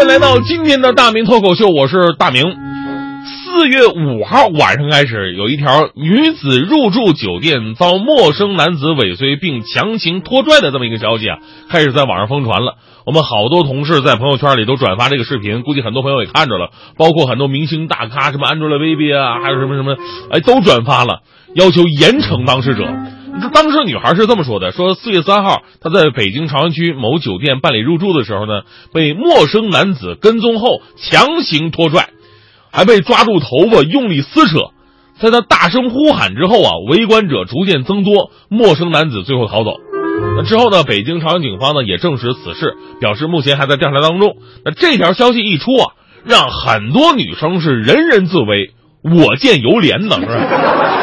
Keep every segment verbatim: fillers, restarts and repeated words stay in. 位来到今天的大明脱口秀，我是大明。四月五号晚上开始，有一条女子入住酒店遭陌生男子尾随并强行拖拽的这么一个消息啊，开始在网上疯传了。我们好多同事在朋友圈里都转发这个视频，估计很多朋友也看着了，包括很多明星大咖，什么 Angela Baby 啊，还有什么什么，哎，都转发了，要求严惩当事者。这当事女孩是这么说的，说四月三号她在北京朝阳区某酒店办理入住的时候呢，被陌生男子跟踪后强行拖拽，还被抓住头发用力撕扯。在她大声呼喊之后啊，围观者逐渐增多，陌生男子最后逃走。那之后呢，北京朝阳警方呢也证实此事，表示目前还在调查当中。那这条消息一出啊，让很多女生是人人自危，我见犹怜呢，是吧？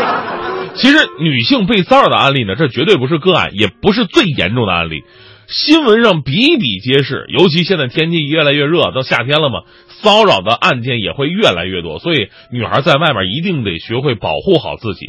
其实女性被骚扰的案例呢，这绝对不是个案，也不是最严重的案例，新闻上比比皆是。尤其现在天气越来越热，到夏天了嘛，骚扰的案件也会越来越多，所以女孩在外面一定得学会保护好自己。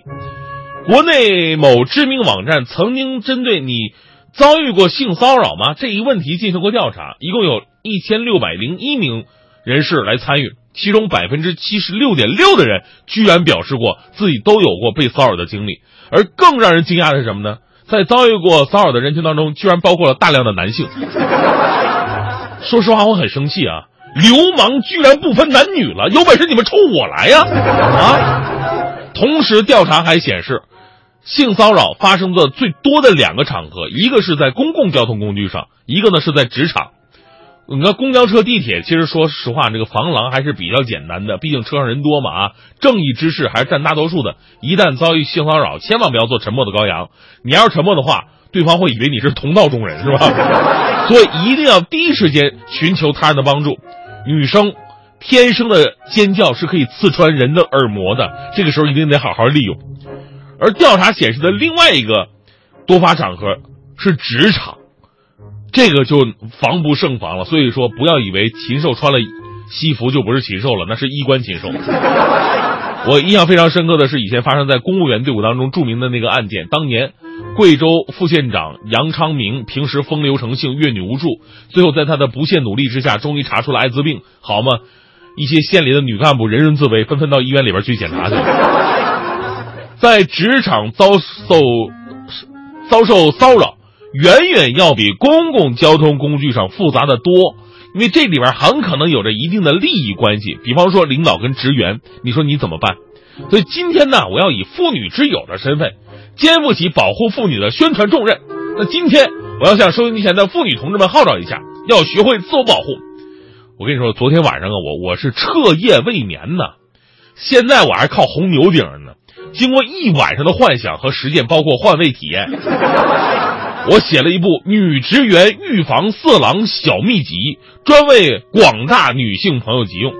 国内某知名网站曾经针对你遭遇过性骚扰吗这一问题进行过调查，一共有一千六百零一名人士来参与，其中 百分之七十六点六 的人居然表示过自己都有过被骚扰的经历。而更让人惊讶的是什么呢？在遭遇过骚扰的人群当中，居然包括了大量的男性。说实话我很生气啊，流氓居然不分男女了，有本事你们冲我来呀！啊！同时调查还显示，性骚扰发生的最多的两个场合，一个是在公共交通工具上，一个呢是在职场。你看公交车地铁，其实说实话这个防狼还是比较简单的，毕竟车上人多嘛啊，正义之士还是占大多数的。一旦遭遇性骚扰，千万不要做沉默的羔羊，你要是沉默的话，对方会以为你是同道中人，是吧？所以一定要第一时间寻求他人的帮助。女生天生的尖叫是可以刺穿人的耳膜的，这个时候一定得好好利用。而调查显示的另外一个多发场合是职场，这个就防不胜防了。所以说不要以为禽兽穿了西服就不是禽兽了，那是衣冠禽兽。我印象非常深刻的是以前发生在公务员队伍当中著名的那个案件，当年贵州副县长杨昌明平时风流成性，阅女无数，最后在他的不懈努力之下，终于查出了艾滋病。好嘛，一些县里的女干部人人自危，纷纷到医院里边去检查去。在职场遭受遭受骚扰远远要比公共交通工具上复杂的多，因为这里边很可能有着一定的利益关系，比方说领导跟职员，你说你怎么办？所以今天呢，我要以妇女之友的身份，肩负起保护妇女的宣传重任。那今天我要向收音机前的妇女同志们号召一下，要学会自我保护。我跟你说，昨天晚上啊，我我是彻夜未眠呢，现在我还靠红牛顶呢。经过一晚上的幻想和实践，包括换位体验，我写了一部女职员预防色狼小秘籍，专为广大女性朋友急用。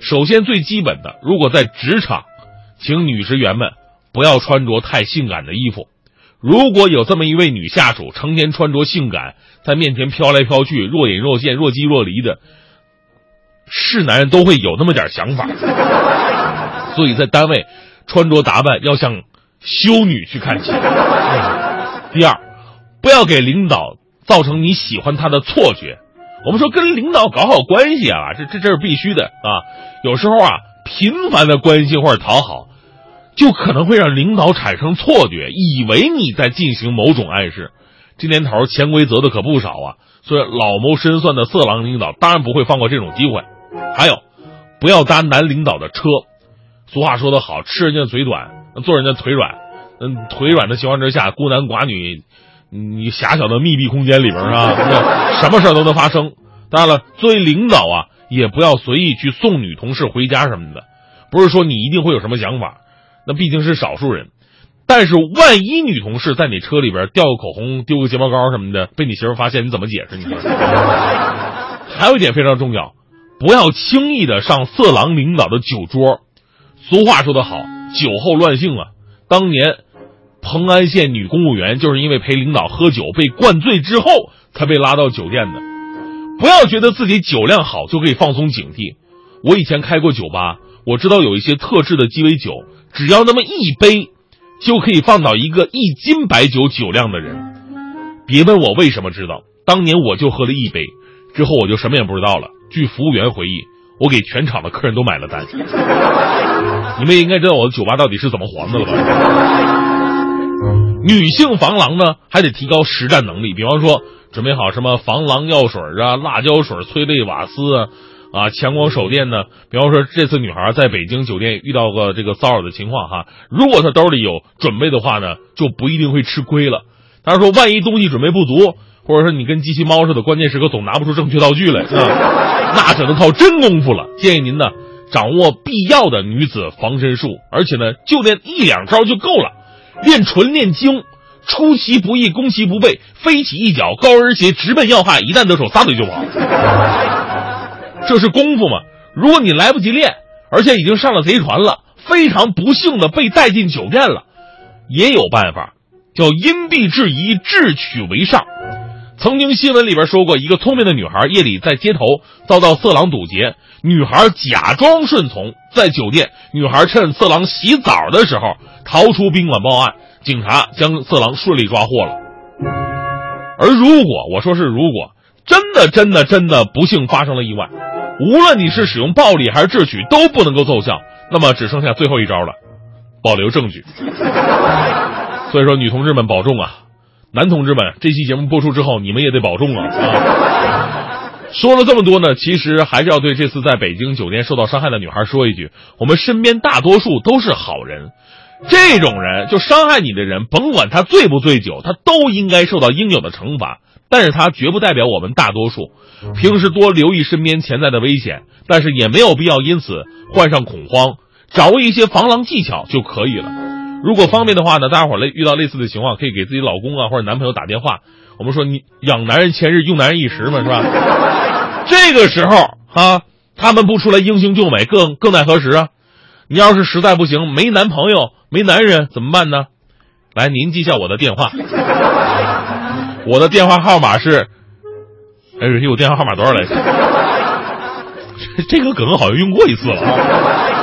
首先最基本的，如果在职场，请女职员们不要穿着太性感的衣服。如果有这么一位女下属成天穿着性感，在面前飘来飘去，若隐若现，若即若离的，是男人都会有那么点想法。所以在单位穿着打扮要向修女去看齐。第二，不要给领导造成你喜欢他的错觉。我们说跟领导搞好关系啊，这这这是必须的啊。有时候啊，频繁的关心或者讨好，就可能会让领导产生错觉，以为你在进行某种暗示。这年头潜规则的可不少啊，所以老谋深算的色狼领导当然不会放过这种机会。还有，不要搭男领导的车。俗话说得好，吃人家嘴短，做人家腿软。嗯，腿软的情况之下，孤男寡女，你狭小的密闭空间里边啊，什么事儿都能发生。当然了，作为领导啊，也不要随意去送女同事回家什么的。不是说你一定会有什么想法，那毕竟是少数人。但是万一女同事在你车里边掉个口红、丢个睫毛膏什么的，被你媳妇发现，你怎么解释？你说。还有一点非常重要，不要轻易的上色狼领导的酒桌。俗话说得好，酒后乱性啊。当年蓬安县女公务员就是因为陪领导喝酒被灌醉之后才被拉到酒店的。不要觉得自己酒量好就可以放松警惕。我以前开过酒吧，我知道有一些特制的鸡尾酒，只要那么一杯就可以放倒一个一斤白酒酒量的人。别问我为什么知道，当年我就喝了一杯，之后我就什么也不知道了。据服务员回忆，我给全场的客人都买了单。你们应该知道我的酒吧到底是怎么黄的了吧？女性防狼呢，还得提高实战能力，比方说准备好什么防狼药水啊、辣椒水、催泪瓦斯啊、啊强光手电呢。比方说这次女孩在北京酒店遇到个这个骚扰的情况哈，如果她兜里有准备的话呢，就不一定会吃亏了。她说万一东西准备不足，或者说你跟机器猫似的，关键时刻总拿不出正确道具来，啊、那只能靠真功夫了。建议您呢掌握必要的女子防身术，而且呢就练一两招就够了，练纯练精，出其不意，攻其不备，飞起一脚，高跟鞋直奔要害，一旦得手撒腿就跑。这是功夫嘛？如果你来不及练，而且已经上了贼船了，非常不幸的被带进酒店了，也有办法，叫因地制宜，智取为上。曾经新闻里边说过，一个聪明的女孩夜里在街头遭到色狼堵截，女孩假装顺从，在酒店女孩趁色狼洗澡的时候逃出宾馆报案，警察将色狼顺利抓获了。而如果我说是如果真的真的真的不幸发生了意外，无论你是使用暴力还是智取都不能够奏效，那么只剩下最后一招了，保留证据。所以说女同志们保重啊，男同志们，这期节目播出之后你们也得保重啊！啊说了这么多呢，其实还是要对这次在北京酒店受到伤害的女孩说一句，我们身边大多数都是好人，这种人就伤害你的人，甭管他醉不醉酒，他都应该受到应有的惩罚，但是他绝不代表我们大多数。平时多留意身边潜在的危险，但是也没有必要因此患上恐慌，掌握一些防狼技巧就可以了。如果方便的话呢，大家伙儿遇到类似的情况，可以给自己老公啊或者男朋友打电话。我们说你养男人千日，用男人一时嘛，是吧？这个时候啊，他们不出来英雄救美，更更待何时啊？你要是实在不行，没男朋友没男人怎么办呢？来，您记下我的电话，我的电话号码是，哎，我电话号码多少来着？这个梗好像用过一次了啊。